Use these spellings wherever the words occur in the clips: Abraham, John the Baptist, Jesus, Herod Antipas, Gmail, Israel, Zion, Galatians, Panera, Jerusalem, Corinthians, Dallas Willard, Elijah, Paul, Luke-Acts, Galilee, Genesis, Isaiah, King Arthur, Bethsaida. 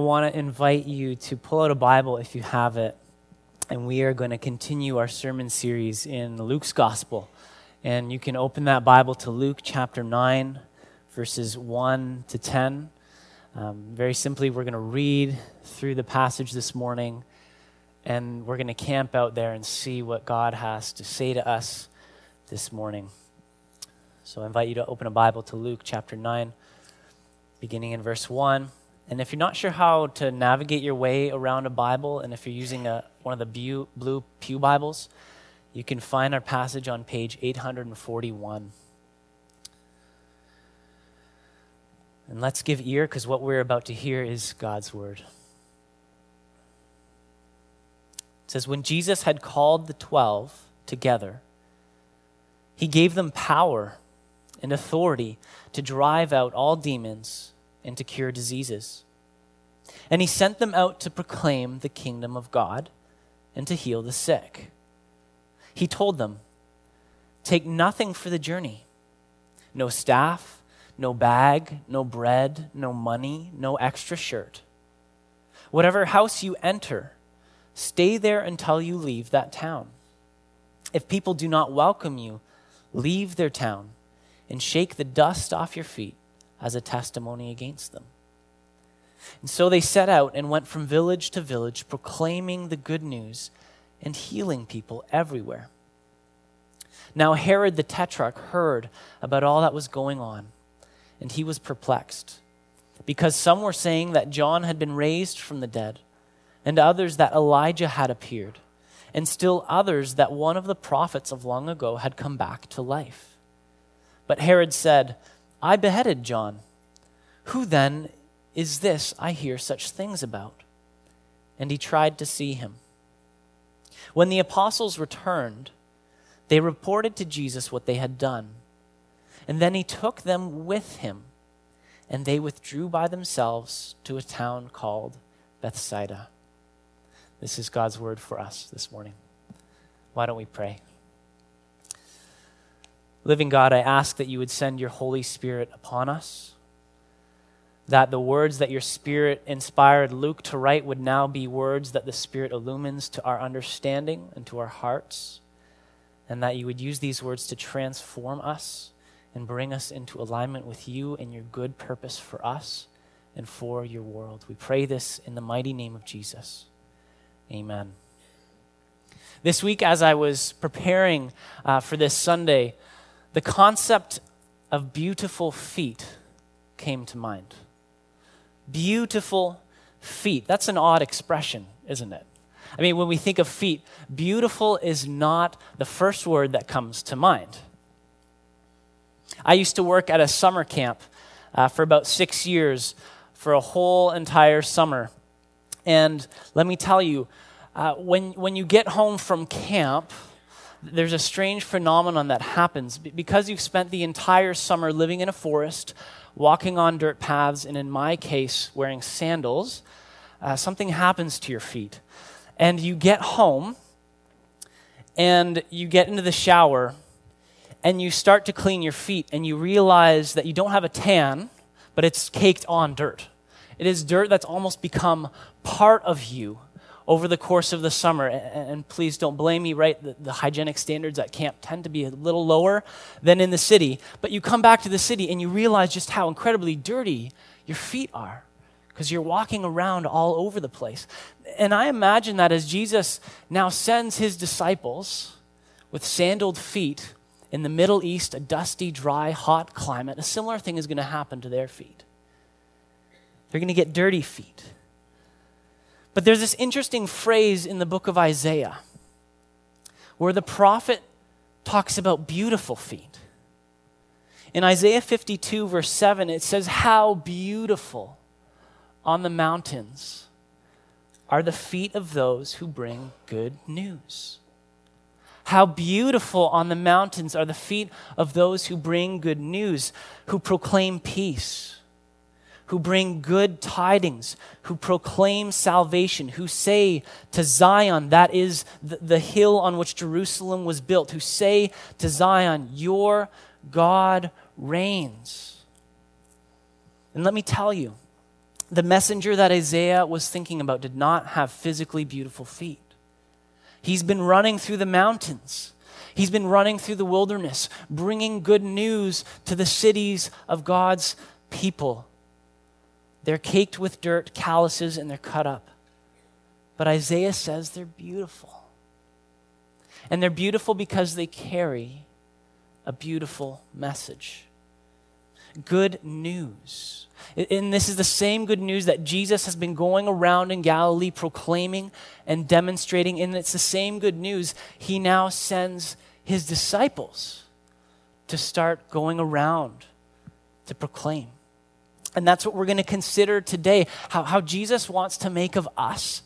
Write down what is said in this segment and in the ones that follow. I want to invite you to pull out a Bible if you have it, and we are going to continue our sermon series in Luke's Gospel. And you can open that Bible to Luke chapter 9, verses 1 to 10. Very simply, we're going to read through the passage this morning, and we're going to camp out there and see what God has to say to us this morning. So I invite you to open a Bible to Luke chapter 9, beginning in verse 1. And if you're not sure how to navigate your way around a Bible, and if you're using one of the blue pew Bibles, you can find our passage on page 841. And let's give ear, because what we're about to hear is God's word. It says, "When Jesus had called the 12 together, he gave them power and authority to drive out all demons and to cure diseases. And he sent them out to proclaim the kingdom of God and to heal the sick. He told them, 'Take nothing for the journey, no staff, no bag, no bread, no money, no extra shirt. Whatever house you enter, stay there until you leave that town. If people do not welcome you, leave their town and shake the dust off your feet as a testimony against them.' And so they set out and went from village to village, proclaiming the good news and healing people everywhere. Now Herod the Tetrarch heard about all that was going on, and he was perplexed, because some were saying that John had been raised from the dead, and others that Elijah had appeared, and still others that one of the prophets of long ago had come back to life. But Herod said, 'I beheaded John. Who then is this I hear such things about?' And he tried to see him. When the apostles returned, they reported to Jesus what they had done. And then he took them with him, and they withdrew by themselves to a town called Bethsaida." This is God's word for us this morning. Why don't we pray? Living God, I ask that you would send your Holy Spirit upon us, that the words that your Spirit inspired Luke to write would now be words that the Spirit illumines to our understanding and to our hearts, and that you would use these words to transform us and bring us into alignment with you and your good purpose for us and for your world. We pray this in the mighty name of Jesus. Amen. This week, as I was preparing for this Sunday, the concept of beautiful feet came to mind. Beautiful feet. That's an odd expression, isn't it? I mean, when we think of feet, beautiful is not the first word that comes to mind. I used to work at a summer camp for about 6 years, for a whole entire summer. And let me tell you, when you get home from camp, there's a strange phenomenon that happens. Because you've spent the entire summer living in a forest, walking on dirt paths, and in my case, wearing sandals, something happens to your feet. And you get home, and you get into the shower, and you start to clean your feet, and you realize that you don't have a tan, but it's caked on dirt. It is dirt that's almost become part of you over the course of the summer. And please don't blame me, right? The hygienic standards at camp tend to be a little lower than in the city. But you come back to the city and you realize just how incredibly dirty your feet are, because you're walking around all over the place. And I imagine that as Jesus now sends his disciples with sandaled feet in the Middle East, a dusty, dry, hot climate, a similar thing is going to happen to their feet. They're going to get dirty feet. But there's this interesting phrase in the book of Isaiah where the prophet talks about beautiful feet. In Isaiah 52, verse 7, it says, "How beautiful on the mountains are the feet of those who bring good news." How beautiful on the mountains are the feet of those who bring good news, who proclaim peace, who bring good tidings, who proclaim salvation, who say to Zion, that is the hill on which Jerusalem was built, who say to Zion, "Your God reigns." And let me tell you, The messenger that Isaiah was thinking about did not have physically beautiful feet. He's been running through the mountains. He's been running through the wilderness, bringing good news to the cities of God's people. They're caked with dirt, calluses, and they're cut up. But Isaiah says they're beautiful. And they're beautiful because they carry a beautiful message. Good news. And this is the same good news that Jesus has been going around in Galilee proclaiming and demonstrating. And it's the same good news he now sends his disciples to start going around to proclaim. And that's what we're going to consider today, how Jesus wants to make of us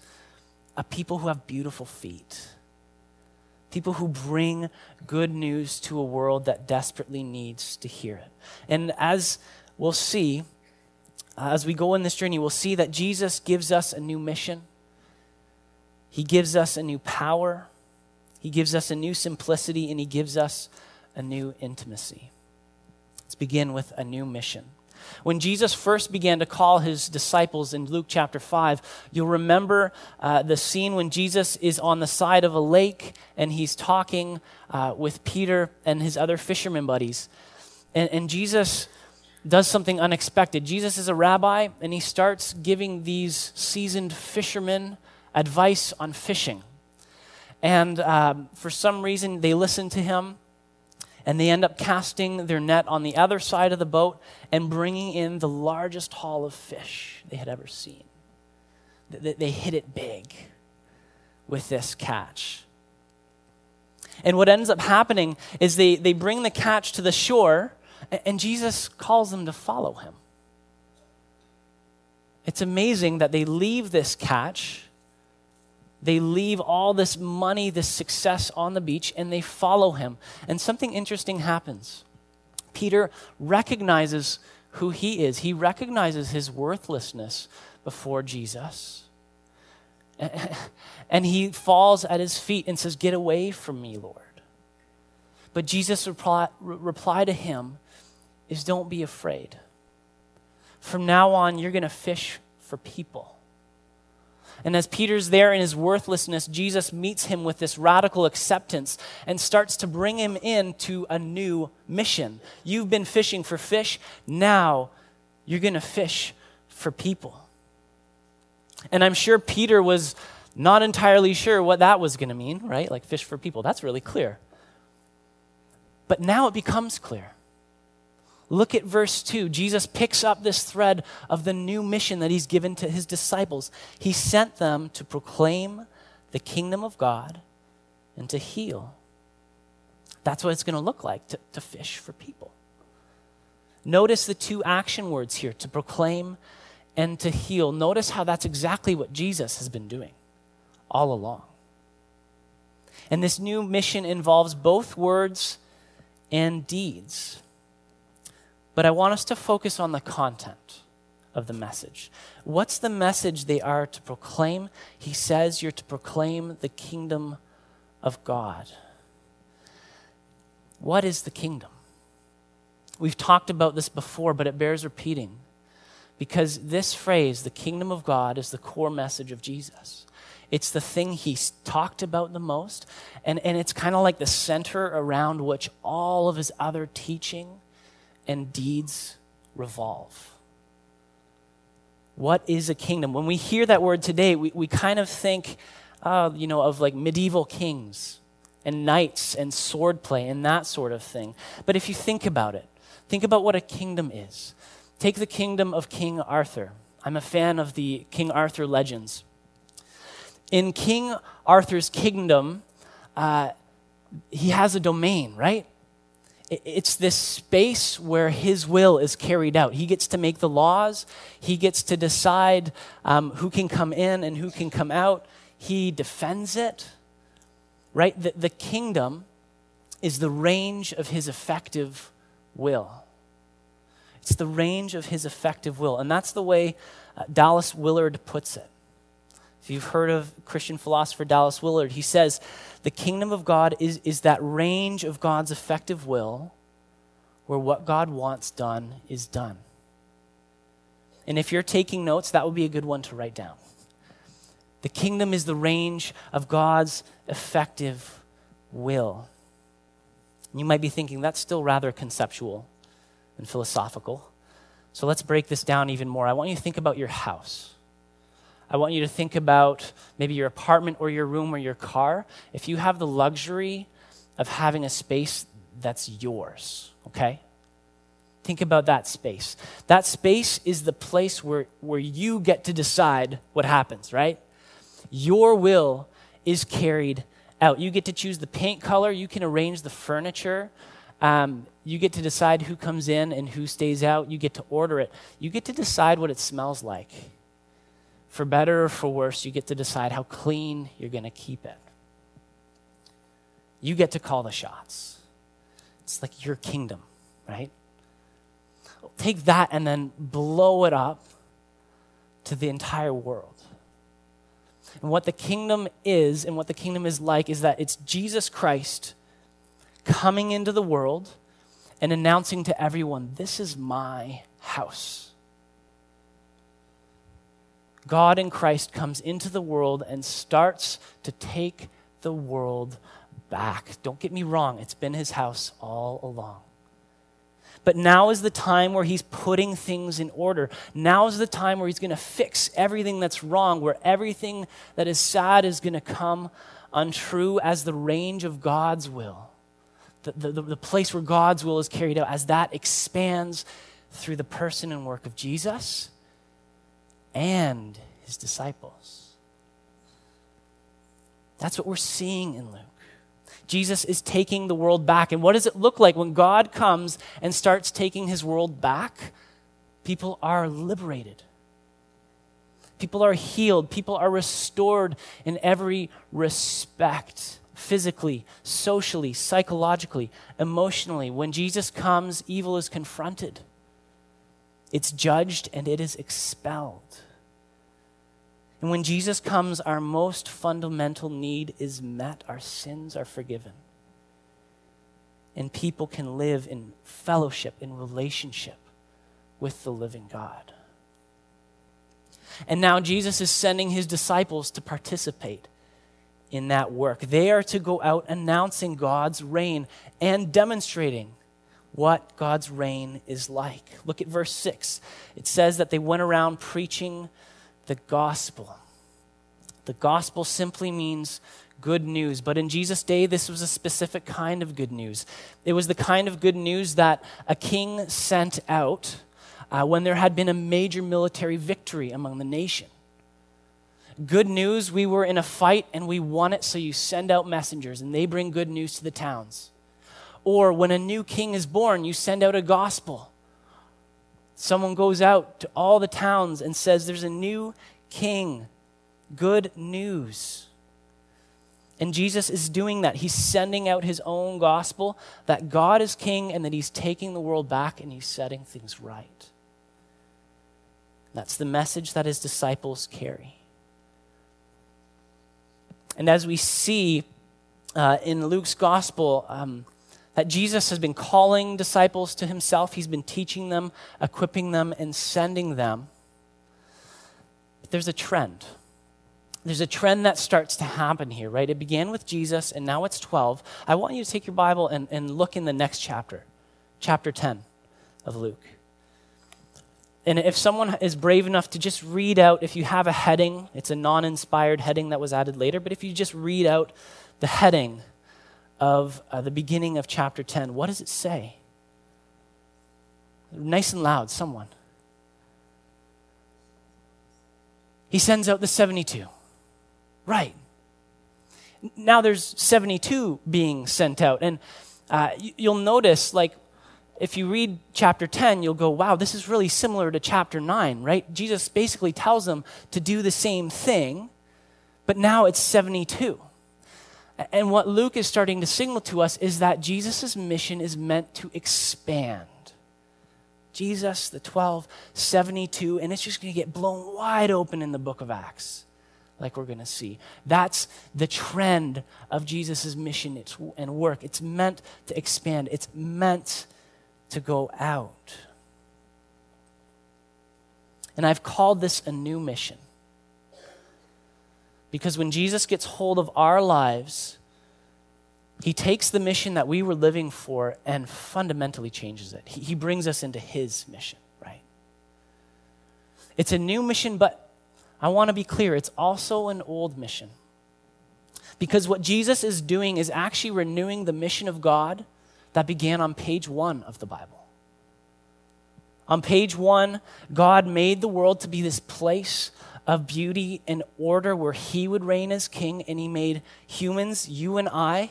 a people who have beautiful feet, people who bring good news to a world that desperately needs to hear it. And as we'll see, as we go in this journey, we'll see that Jesus gives us a new mission. He gives us a new power. He gives us a new simplicity, and he gives us a new intimacy. Let's begin with a new mission. When Jesus first began to call his disciples in Luke chapter 5, you'll remember the scene when Jesus is on the side of a lake and he's talking with Peter and his other fisherman buddies. And Jesus does something unexpected. Jesus is a rabbi, and he starts giving these seasoned fishermen advice on fishing. And for some reason, they listen to him, and they end up casting their net on the other side of the boat and bringing in the largest haul of fish they had ever seen. They hit it big with this catch. And what ends up happening is they bring the catch to the shore, and Jesus calls them to follow him. It's amazing that they leave this catch, they leave all this money, this success on the beach, and they follow him. And something interesting happens. Peter recognizes who he is. He recognizes his worthlessness before Jesus. And he falls at his feet and says, "Get away from me, Lord." But Jesus' reply to him is, "Don't be afraid. From now on, you're going to fish for people." And as Peter's there in his worthlessness, Jesus meets him with this radical acceptance and starts to bring him into a new mission. You've been fishing for fish. Now you're going to fish for people. And I'm sure Peter was not entirely sure what that was going to mean, right? Like fish for people. That's really clear. But now it becomes clear. Look at verse 2. Jesus picks up this thread of the new mission that he's given to his disciples. He sent them to proclaim the kingdom of God and to heal. That's what it's going to look like to fish for people. Notice the two action words here, to proclaim and to heal. Notice how that's exactly what Jesus has been doing all along. And this new mission involves both words and deeds. But I want us to focus on the content of the message. What's the message they are to proclaim? He says you're to proclaim the kingdom of God. What is the kingdom? We've talked about this before, but it bears repeating, because this phrase, the kingdom of God, is the core message of Jesus. It's the thing he's talked about the most, and it's kind of like the center around which all of his other teaching and deeds revolve. What is a kingdom? When we hear that word today, we kind of think, of like medieval kings and knights and swordplay and that sort of thing. But if you think about it, think about what a kingdom is. Take the kingdom of King Arthur. I'm a fan of the King Arthur legends. In King Arthur's kingdom, he has a domain, right? It's this space where his will is carried out. He gets to make the laws. He gets to decide who can come in and who can come out. He defends it, right? The kingdom is the range of his effective will. It's the range of his effective will. And that's the way Dallas Willard puts it. If you've heard of Christian philosopher Dallas Willard, he says, the kingdom of God is that range of God's effective will where what God wants done is done. And if you're taking notes, that would be a good one to write down. The kingdom is the range of God's effective will. You might be thinking, that's still rather conceptual and philosophical. So let's break this down even more. I want you to think about your house. I want you to think about maybe your apartment or your room or your car. If you have the luxury of having a space that's yours, okay? Think about that space. That space is the place where you get to decide what happens, right? Your will is carried out. You get to choose the paint color. You can arrange the furniture. You get to decide who comes in and who stays out. You get to order it. You get to decide what it smells like. For better or for worse, you get to decide how clean you're going to keep it. You get to call the shots. It's like your kingdom, right? Take that and then blow it up to the entire world. And what the kingdom is and what the kingdom is like is that it's Jesus Christ coming into the world and announcing to everyone, this is my house. God in Christ comes into the world and starts to take the world back. Don't get me wrong, it's been his house all along. But now is the time where he's putting things in order. Now is the time where he's going to fix everything that's wrong, where everything that is sad is going to come untrue as the range of God's will, the place where God's will is carried out, as that expands through the person and work of Jesus and his disciples. That's what we're seeing in Luke. Jesus is taking the world back. And what does it look like when God comes and starts taking his world back? People are liberated. People are healed. People are restored in every respect, physically, socially, psychologically, emotionally. When Jesus comes, evil is confronted. It's judged and it is expelled. And when Jesus comes, our most fundamental need is met. Our sins are forgiven. And people can live in fellowship, in relationship with the living God. And now Jesus is sending his disciples to participate in that work. They are to go out announcing God's reign and demonstrating what God's reign is like. Look at verse 6. It says that they went around preaching the gospel. The gospel simply means good news. But in Jesus' day, this was a specific kind of good news. It was the kind of good news that a king sent out when there had been a major military victory among the nation. Good news, we were in a fight and we won it, so you send out messengers and they bring good news to the towns. Or when a new king is born, you send out a gospel. Someone goes out to all the towns and says, there's a new king, good news. And Jesus is doing that. He's sending out his own gospel that God is king and that he's taking the world back and he's setting things right. That's the message that his disciples carry. And as we see in Luke's gospel, that Jesus has been calling disciples to himself. He's been teaching them, equipping them, and sending them. But there's a trend. There's a trend that starts to happen here, right? It began with Jesus, and now it's 12. I want you to take your Bible and look in the next chapter, chapter 10 of Luke. And if someone is brave enough to just read out, if you have a heading, it's a non-inspired heading that was added later, but if you just read out the heading of the beginning of chapter 10. What does it say? Nice and loud, someone. He sends out the 72. Right. Now there's 72 being sent out. And you'll notice, like, if you read chapter 10, you'll go, wow, this is really similar to chapter 9, right? Jesus basically tells them to do the same thing, but now it's 72. And what Luke is starting to signal to us is that Jesus' mission is meant to expand. Jesus, the 12, 72, and it's just going to get blown wide open in the book of Acts, like we're going to see. That's the trend of Jesus' mission and work. It's meant to expand. It's meant to go out. And I've called this a new mission. Because when Jesus gets hold of our lives, he takes the mission that we were living for and fundamentally changes it. He brings us into his mission, right? It's a new mission, but I want to be clear, it's also an old mission. Because what Jesus is doing is actually renewing the mission of God that began on page 1 of the Bible. On page 1, God made the world to be this place of beauty and order where he would reign as king, and he made humans, you and I,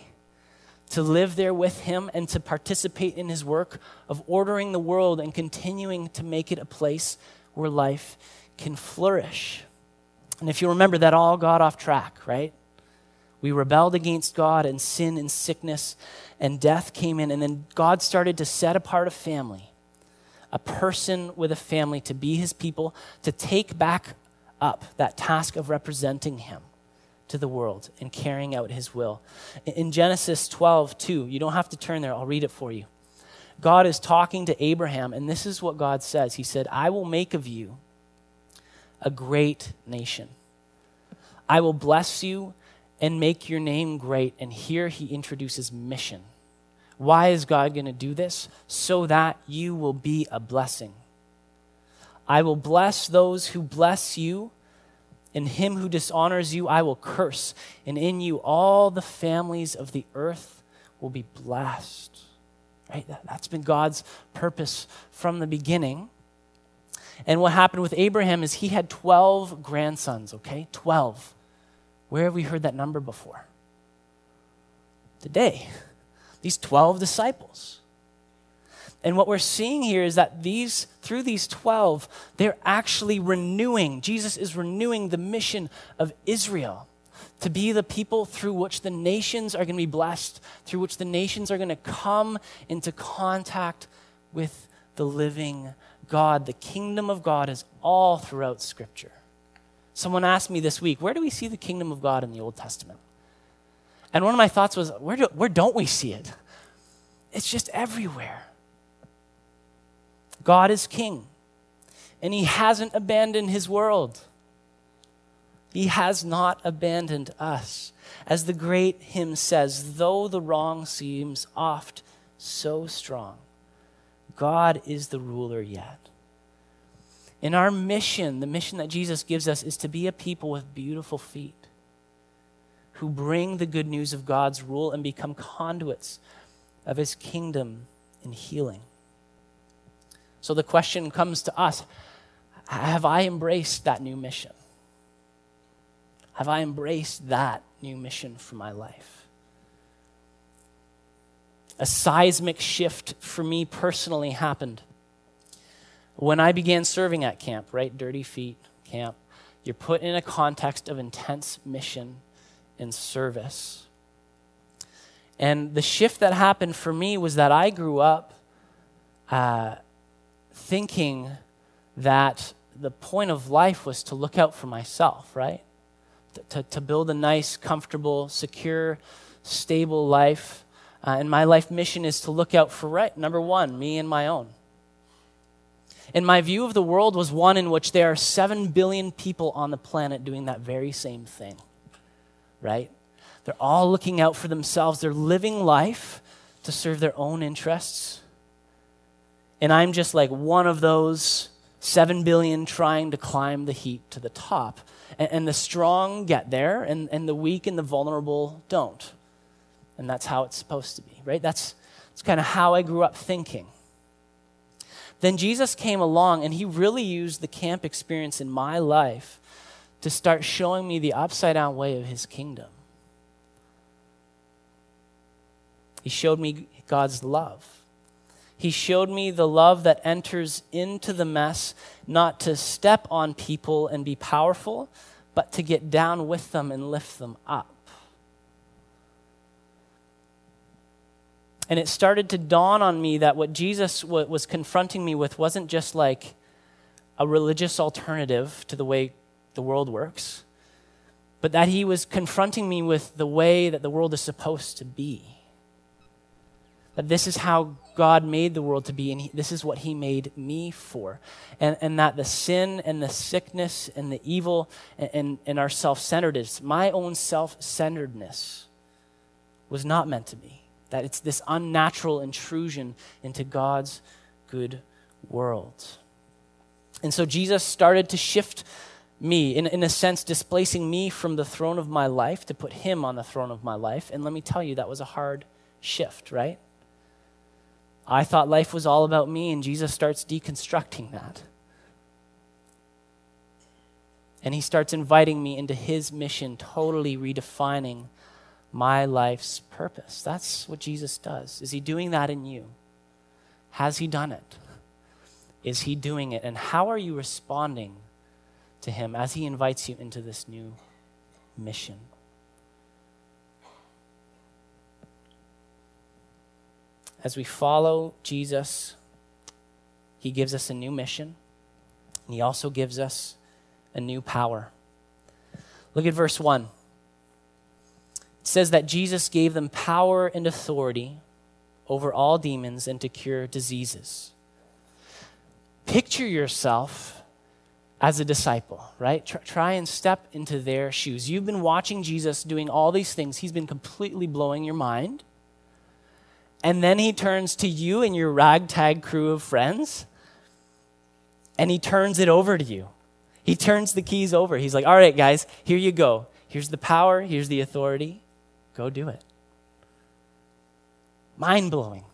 to live there with him and to participate in his work of ordering the world and continuing to make it a place where life can flourish. And if you remember, that all got off track, right? We rebelled against God, and sin and sickness and death came in, and then God started to set apart a family, a person with a family to be his people, to take back up that task of representing him to the world and carrying out his will. In Genesis 12:2, you don't have to turn there, I'll read it for you. God is talking to Abraham, and this is what God says. He said, I will make of you a great nation. I will bless you and make your name great. And here he introduces mission. Why is God going to do this? So that you will be a blessing. I will bless those who bless you, and him who dishonors you I will curse, and in you all the families of the earth will be blessed. Right? That's been God's purpose from the beginning. And what happened with Abraham is he had 12 grandsons, okay? 12. Where have we heard that number before? Today. These 12 disciples. And what we're seeing here is that through these 12, they're actually renewing. Jesus is renewing the mission of Israel to be the people through which the nations are going to be blessed, through which the nations are going to come into contact with the living God. The kingdom of God is all throughout Scripture. Someone asked me this week, where do we see the kingdom of God in the Old Testament? And one of my thoughts was, where don't we see it? It's just everywhere. God is king, and he hasn't abandoned his world. He has not abandoned us. As the great hymn says, though the wrong seems oft so strong, God is the ruler yet. And our mission, the mission that Jesus gives us, is to be a people with beautiful feet who bring the good news of God's rule and become conduits of his kingdom and healing. So the question comes to us, have I embraced that new mission? Have I embraced that new mission for my life? A seismic shift for me personally happened when I began serving at camp, right? Dirty Feet Camp. You're put in a context of intense mission and service. And the shift that happened for me was that I grew up thinking that the point of life was to look out for myself, right? To build a nice, comfortable, secure, stable life. And my life mission is to look out for, right, number one, me and my own. And my view of the world was one in which there are 7 billion people on the planet doing that very same thing, right? They're all looking out for themselves. They're living life to serve their own interests. And I'm just like one of those 7 billion trying to climb the heap to the top. And the strong get there, and the weak and the vulnerable don't. And that's how it's supposed to be, right? That's kind of how I grew up thinking. Then Jesus came along, and he really used the camp experience in my life to start showing me the upside-down way of his kingdom. He showed me God's love. He showed me the love that enters into the mess, not to step on people and be powerful, but to get down with them and lift them up. And it started to dawn on me that what Jesus was confronting me with wasn't just like a religious alternative to the way the world works, but that he was confronting me with the way that the world is supposed to be. that this is how God made the world to be, and this is what he made me for. And that the sin and the sickness and the evil and our self-centeredness, my own self-centeredness, was not meant to be. That it's this unnatural intrusion into God's good world. And so Jesus started to shift me, in a sense, displacing me from the throne of my life to put him on the throne of my life. And let me tell you, that was a hard shift, right? I thought life was all about me, and Jesus starts deconstructing that. And he starts inviting me into his mission, totally redefining my life's purpose. That's what Jesus does. Is he doing that in you? Has he done it? Is he doing it? And how are you responding to him as he invites you into this new mission? As we follow Jesus, he gives us a new mission, and he also gives us a new power. Look at verse 1. It says that Jesus gave them power and authority over all demons and to cure diseases. Picture yourself as a disciple, right? Try and step into their shoes. You've been watching Jesus doing all these things. He's been completely blowing your mind. And then he turns to you and your ragtag crew of friends, and he turns it over to you. He turns the keys over. He's like, all right, guys, here you go. Here's the power. Here's the authority. Go do it. Mind-blowing.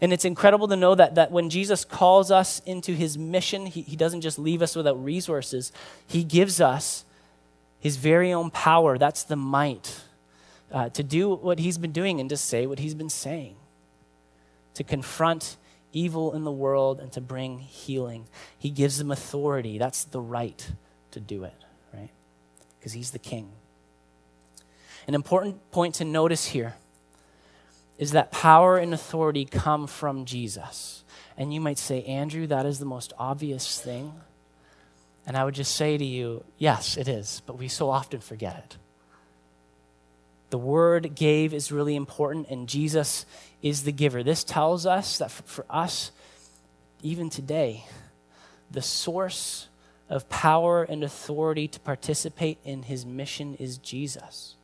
And it's incredible to know that when Jesus calls us into his mission, he doesn't just leave us without resources. He gives us his very own power. That's the might. To do what he's been doing and to say what he's been saying, to confront evil in the world and to bring healing. He gives them authority. That's the right to do it, right? Because he's the king. An important point to notice here is that power and authority come from Jesus. And you might say, Andrew, that is the most obvious thing. And I would just say to you, yes, it is, but we so often forget it. The word gave is really important, and Jesus is the giver. This tells us that for us, even today, the source of power and authority to participate in his mission is Jesus.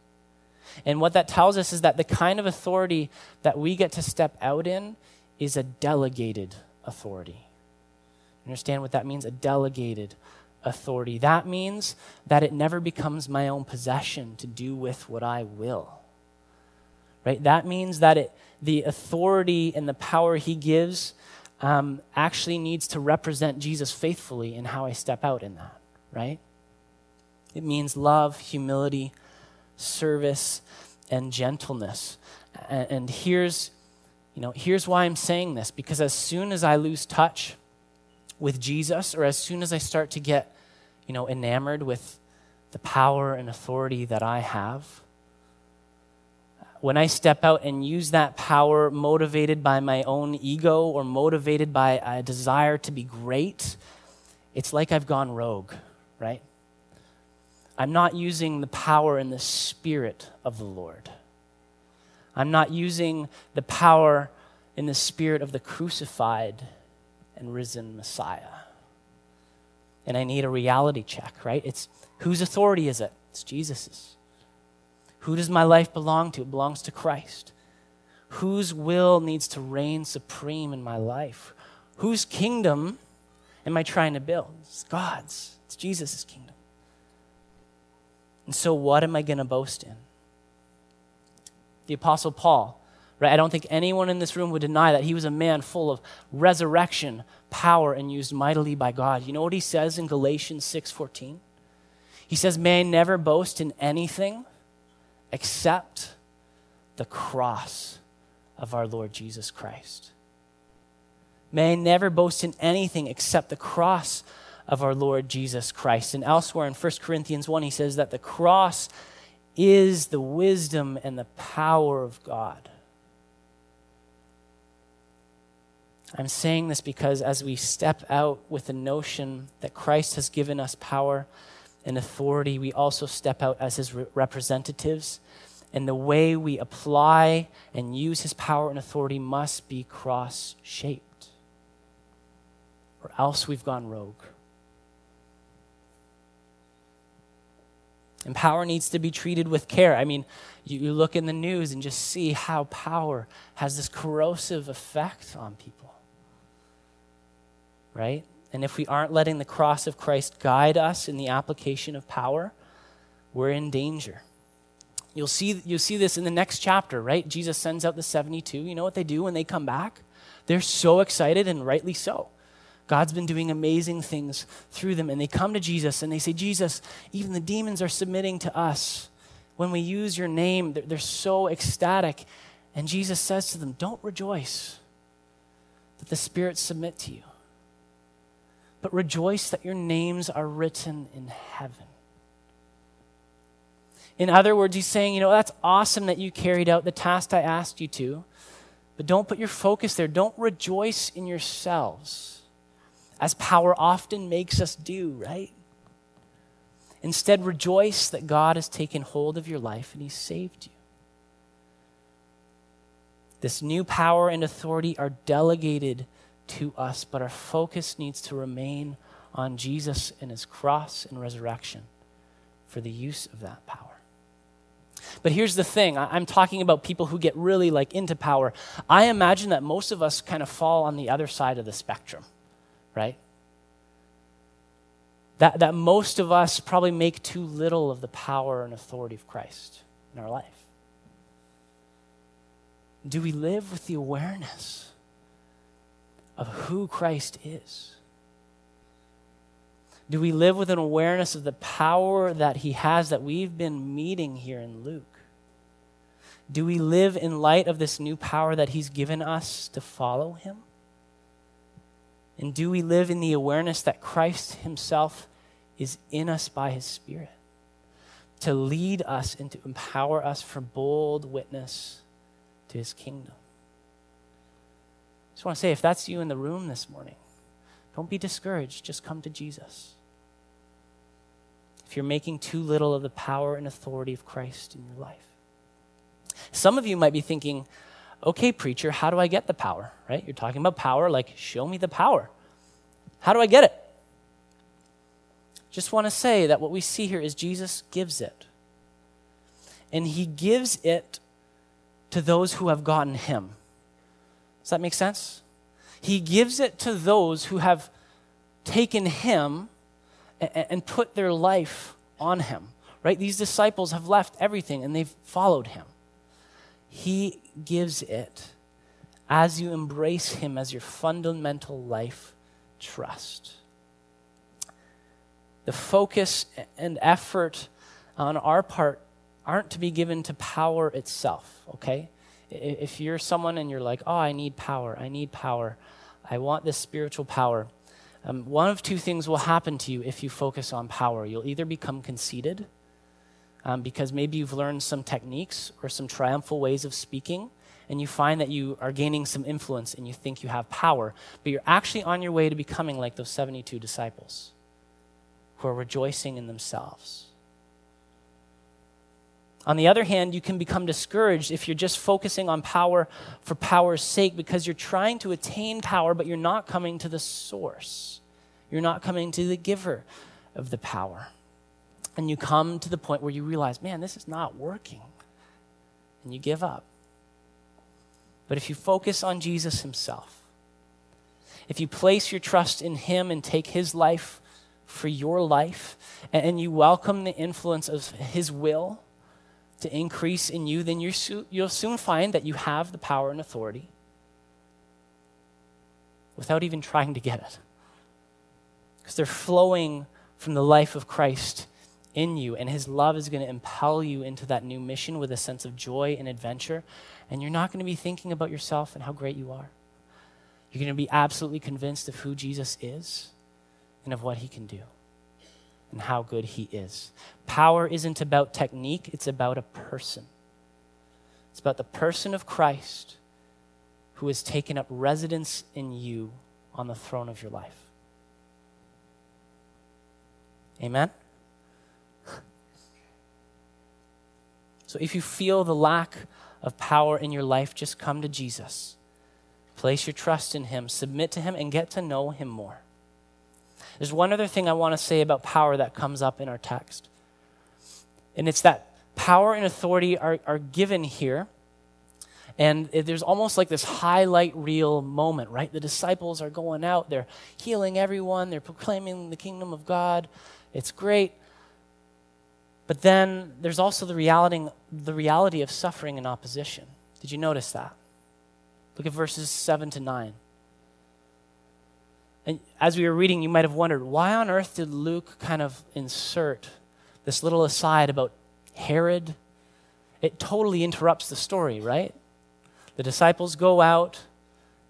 And what that tells us is that the kind of authority that we get to step out in is a delegated authority. Understand what that means? A delegated authority. That means that it never becomes my own possession to do with what I will, right? That means that the authority and the power he gives actually needs to represent Jesus faithfully in how I step out in that, right? It means love, humility, service, and gentleness. And here's why I'm saying this, because as soon as I lose touch with Jesus, or as soon as I start to get enamored with the power and authority that I have, when I step out and use that power motivated by my own ego or motivated by a desire to be great, it's like I've gone rogue, right? I'm not using the power and the spirit of the Lord. I'm not using the power in the spirit of the crucified and risen Messiah. And I need a reality check, right? It's whose authority is it? It's Jesus's. Who does my life belong to? It belongs to Christ. Whose will needs to reign supreme in my life? Whose kingdom am I trying to build? It's God's. It's Jesus's kingdom. And so what am I going to boast in? The Apostle Paul, right? I don't think anyone in this room would deny that he was a man full of resurrection power and used mightily by God. You know what he says in Galatians 6:14? He says, may I never boast in anything except the cross of our Lord Jesus Christ. May I never boast in anything except the cross of our Lord Jesus Christ. And elsewhere in 1 Corinthians 1, he says that the cross is the wisdom and the power of God. I'm saying this because as we step out with the notion that Christ has given us power and authority, we also step out as his representatives and the way we apply and use his power and authority must be cross-shaped, or else we've gone rogue. And power needs to be treated with care. I mean, you look in the news and just see how power has this corrosive effect on people, right? And if we aren't letting the cross of Christ guide us in the application of power, we're in danger. You'll see this in the next chapter, right? Jesus sends out the 72. You know what they do when they come back? They're so excited, and rightly so. God's been doing amazing things through them. And they come to Jesus and they say, Jesus, even the demons are submitting to us. When we use your name, they're so ecstatic. And Jesus says to them, don't rejoice that the spirits submit to you, but rejoice that your names are written in heaven. In other words, he's saying, you know, that's awesome that you carried out the task I asked you to, but don't put your focus there. Don't rejoice in yourselves, as power often makes us do, right? Instead, rejoice that God has taken hold of your life and he's saved you. This new power and authority are delegated to us, but our focus needs to remain on Jesus and his cross and resurrection for the use of that power. But here's the thing. I'm talking about people who get really like into power. I imagine that most of us kind of fall on the other side of the spectrum, right? That most of us probably make too little of the power and authority of Christ in our life. Do we live with the awareness of who Christ is? Do we live with an awareness of the power that he has that we've been meeting here in Luke? Do we live in light of this new power that he's given us to follow him? And do we live in the awareness that Christ himself is in us by his Spirit to lead us and to empower us for bold witness to his kingdom? I just want to say, if that's you in the room this morning, don't be discouraged. Just come to Jesus. If you're making too little of the power and authority of Christ in your life. Some of you might be thinking, okay, preacher, how do I get the power, right? You're talking about power, like show me the power. How do I get it? Just want to say that what we see here is Jesus gives it. And he gives it to those who have gotten him. Does that make sense? He gives it to those who have taken him and put their life on him, right? These disciples have left everything and they've followed him. He gives it as you embrace him as your fundamental life trust. The focus and effort on our part aren't to be given to power itself, okay? If you're someone and you're like, oh, I need power. I want this spiritual power. One of two things will happen to you if you focus on power. You'll either become conceited, because maybe you've learned some techniques or some triumphal ways of speaking, and you find that you are gaining some influence and you think you have power, but you're actually on your way to becoming like those 72 disciples who are rejoicing in themselves. On the other hand, you can become discouraged if you're just focusing on power for power's sake because you're trying to attain power, but you're not coming to the source. You're not coming to the giver of the power. And you come to the point where you realize, man, this is not working. And you give up. But if you focus on Jesus himself, if you place your trust in him and take his life for your life, and you welcome the influence of his will to increase in you, then you'll soon find that you have the power and authority without even trying to get it. Because they're flowing from the life of Christ in you, and his love is going to impel you into that new mission with a sense of joy and adventure, and you're not going to be thinking about yourself and how great you are. You're going to be absolutely convinced of who Jesus is and of what he can do and how good he is. Power isn't about technique, it's about a person. It's about the person of Christ who has taken up residence in you on the throne of your life. Amen? So if you feel the lack of power in your life, just come to Jesus. Place your trust in him, submit to him, and get to know him more. There's one other thing I want to say about power that comes up in our text. And it's that power and authority are given here. And there's almost like this highlight reel moment, right? The disciples are going out, they're healing everyone, they're proclaiming the kingdom of God. It's great. But then there's also the reality of suffering and opposition. Did you notice that? Look at verses 7 to 9. And as we were reading, you might have wondered, why on earth did Luke kind of insert this little aside about Herod? It totally interrupts the story, right? The disciples go out,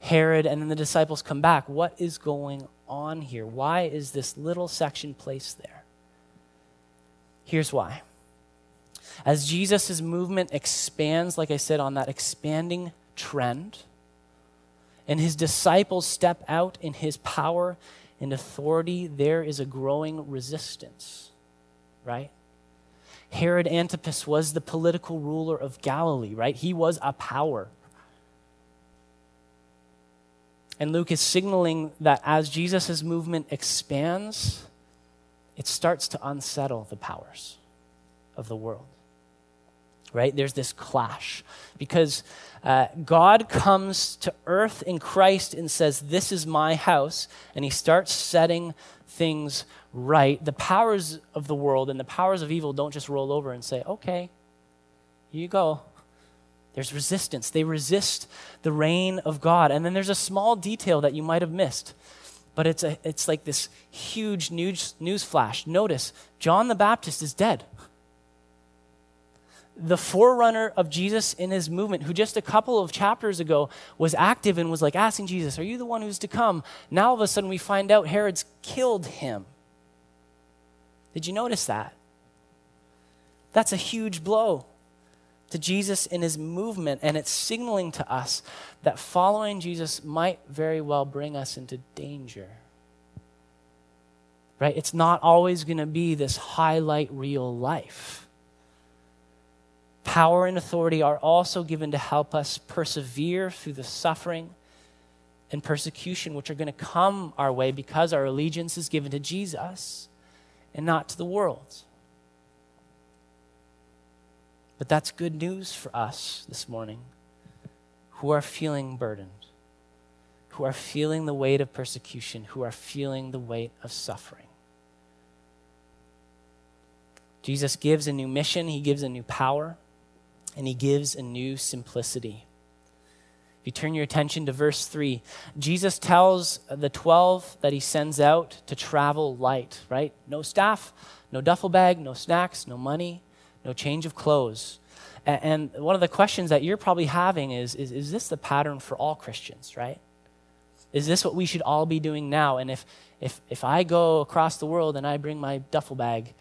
Herod, and then the disciples come back. What is going on here? Why is this little section placed there? Here's why. As Jesus' movement expands, like I said, on that expanding trend, and his disciples step out in his power and authority, there is a growing resistance, right? Herod Antipas was the political ruler of Galilee, right? He was a power. And Luke is signaling that as Jesus' movement expands, it starts to unsettle the powers of the world, right? There's this clash because God comes to earth in Christ and says, this is my house, and he starts setting things right. The powers of the world and the powers of evil don't just roll over and say, okay, here you go. There's resistance. They resist the reign of God. And then there's a small detail that you might have missed, but it's like this huge news flash. Notice, John the Baptist is dead. The forerunner of Jesus in his movement, who just a couple of chapters ago was active and was like asking Jesus, are you the one who's to come? Now all of a sudden we find out Herod's killed him. Did you notice that? That's a huge blow to Jesus in his movement, and it's signaling to us that following Jesus might very well bring us into danger, right? It's not always going to be this highlight reel life. Power and authority are also given to help us persevere through the suffering and persecution which are going to come our way because our allegiance is given to Jesus and not to the world. But that's good news for us this morning who are feeling burdened, who are feeling the weight of persecution, who are feeling the weight of suffering. Jesus gives a new mission, he gives a new power, and he gives a new simplicity. If you turn your attention to verse 3, Jesus tells the 12 that he sends out to travel light, right? No staff, no duffel bag, no snacks, no money, no change of clothes. And one of the questions that you're probably having is this the pattern for all Christians, right? Is this what we should all be doing now? And if I go across the world and I bring my duffel bag,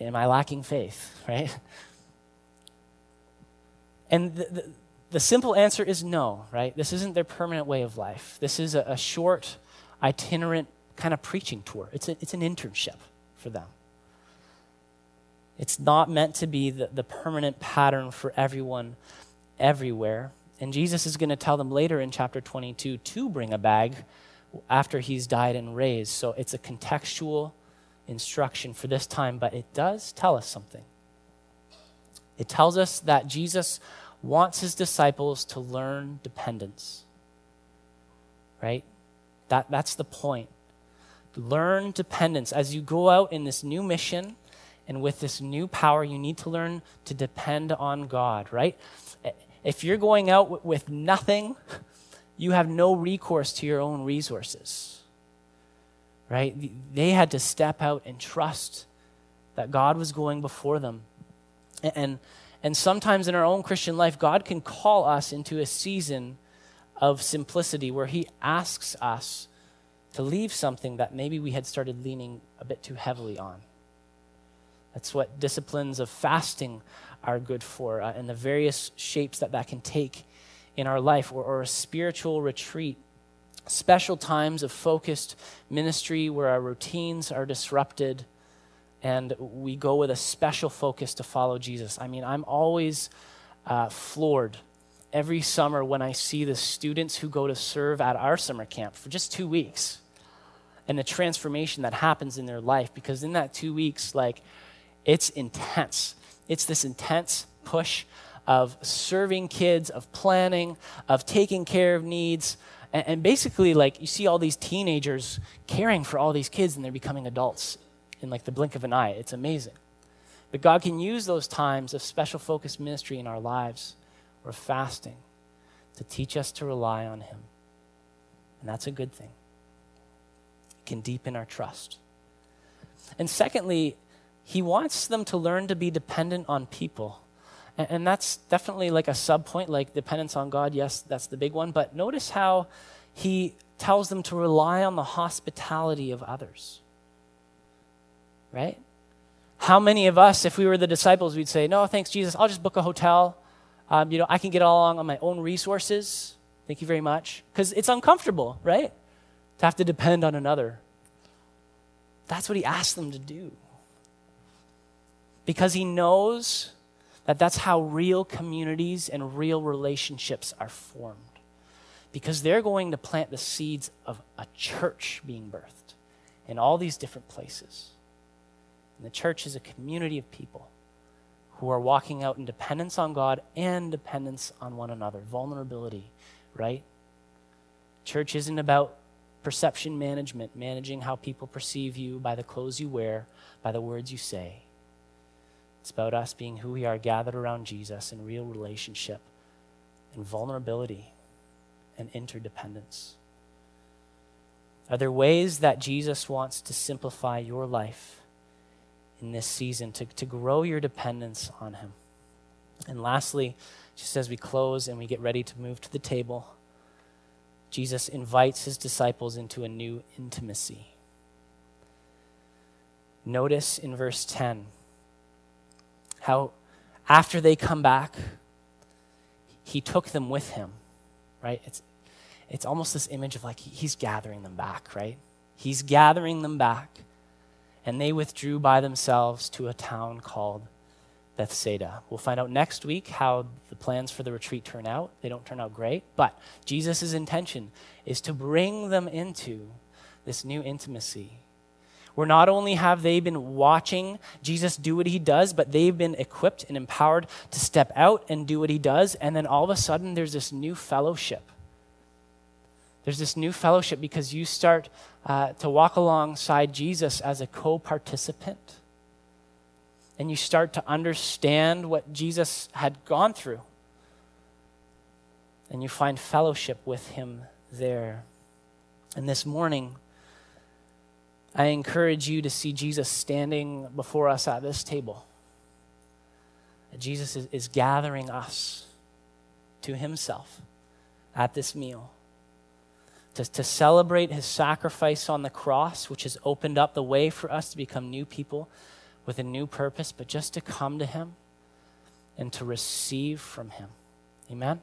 am I lacking faith, right? And the simple answer is no, right? This isn't their permanent way of life. This is a short, itinerant kind of preaching tour. It's an internship for them. It's not meant to be the permanent pattern for everyone, everywhere. And Jesus is going to tell them later in chapter 22 to bring a bag after he's died and raised. So it's a contextual instruction for this time, but it does tell us something. It tells us that Jesus wants his disciples to learn dependence, right? That's the point. Learn dependence. As you go out in this new mission, and with this new power, you need to learn to depend on God, right? If you're going out with nothing, you have no recourse to your own resources, right? They had to step out and trust that God was going before them. And sometimes in our own Christian life, God can call us into a season of simplicity where he asks us to leave something that maybe we had started leaning a bit too heavily on. That's what disciplines of fasting are good for, and the various shapes that can take in our life, or a spiritual retreat, special times of focused ministry where our routines are disrupted and we go with a special focus to follow Jesus. I mean, I'm always floored every summer when I see the students who go to serve at our summer camp for just 2 weeks and the transformation that happens in their life, because in that 2 weeks, like, it's intense. It's this intense push of serving kids, of planning, of taking care of needs. And basically, like, you see all these teenagers caring for all these kids, and they're becoming adults in, like, the blink of an eye. It's amazing. But God can use those times of special focused ministry in our lives or fasting to teach us to rely on Him. And that's a good thing. It can deepen our trust. And secondly, He wants them to learn to be dependent on people. And that's definitely like a sub-point, like dependence on God. Yes, that's the big one. But notice how He tells them to rely on the hospitality of others, right? How many of us, if we were the disciples, we'd say, no, thanks, Jesus, I'll just book a hotel. I can get along on my own resources. Thank you very much. Because it's uncomfortable, right, to have to depend on another. That's what He asked them to do, because He knows that that's how real communities and real relationships are formed, because they're going to plant the seeds of a church being birthed in all these different places. And the church is a community of people who are walking out in dependence on God and dependence on one another, vulnerability, right? Church isn't about perception management, managing how people perceive you by the clothes you wear, by the words you say. It's about us being who we are, gathered around Jesus in real relationship and vulnerability and interdependence. Are there ways that Jesus wants to simplify your life in this season to grow your dependence on Him? And lastly, just as we close and we get ready to move to the table, Jesus invites His disciples into a new intimacy. Notice in verse 10, how after they come back, He took them with Him, right? It's almost this image of like He's gathering them back, right? He's gathering them back, and they withdrew by themselves to a town called Bethsaida. We'll find out next week how the plans for the retreat turn out. They don't turn out great, but Jesus' intention is to bring them into this new intimacy, where not only have they been watching Jesus do what He does, but they've been equipped and empowered to step out and do what He does. And then all of a sudden, there's this new fellowship. There's this new fellowship because you start to walk alongside Jesus as a co-participant. And you start to understand what Jesus had gone through. And you find fellowship with Him there. And this morning, I encourage you to see Jesus standing before us at this table. Jesus is gathering us to Himself at this meal to celebrate His sacrifice on the cross, which has opened up the way for us to become new people with a new purpose, but just to come to Him and to receive from Him. Amen?